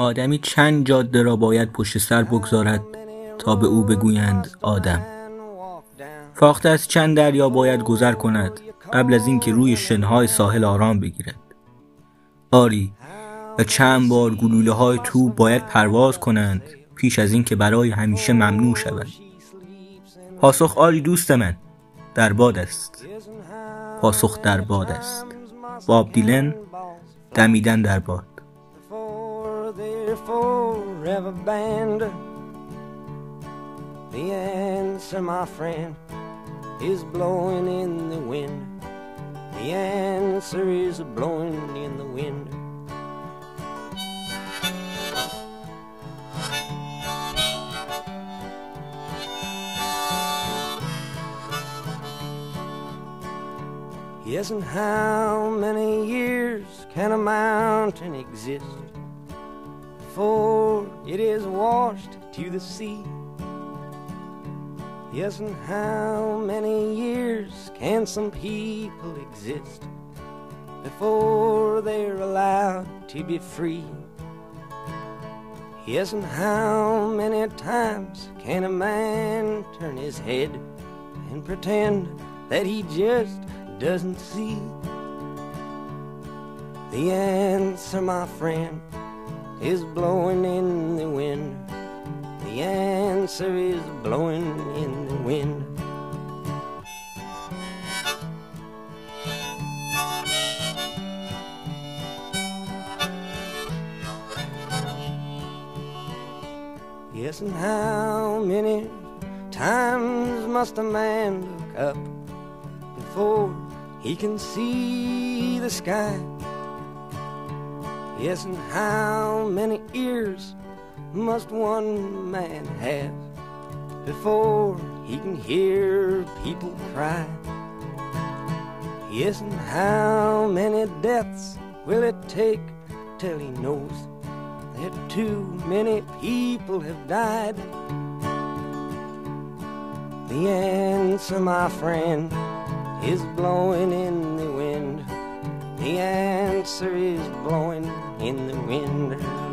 آدمی چند جاده را باید پشت سر بگذارد تا به او بگویند آدم. فاخته از چند دریا باید گذر کند قبل از اینکه روی شنهای ساحل آرام بگیرد. آری، و چند بار گلوله های تو باید پرواز کنند پیش از اینکه برای همیشه ممنوع شوند. پاسخ آری دوست من، در باد است. پاسخ در باد است. باب دیلن، دمیدن در باد. Forever banned. The answer, my friend, is blowing in the wind. The answer is blowing in the wind. Yes, and how many years can a mountain exist? For it is washed to the sea. Yes, and how many years can some people exist before they're allowed to be free? Yes, and how many times can a man turn his head and pretend that he just doesn't see? The answer, my friend, is blowing in the wind. The answer is blowing in the wind. Yes, and how many times must a man look up before he can see the sky? Yes, and how many ears must one man have before he can hear people cry? Yes, and how many deaths will it take till he knows that too many people have died? The answer, my friend, is blowing in the wind. The answer is blowing in the wind.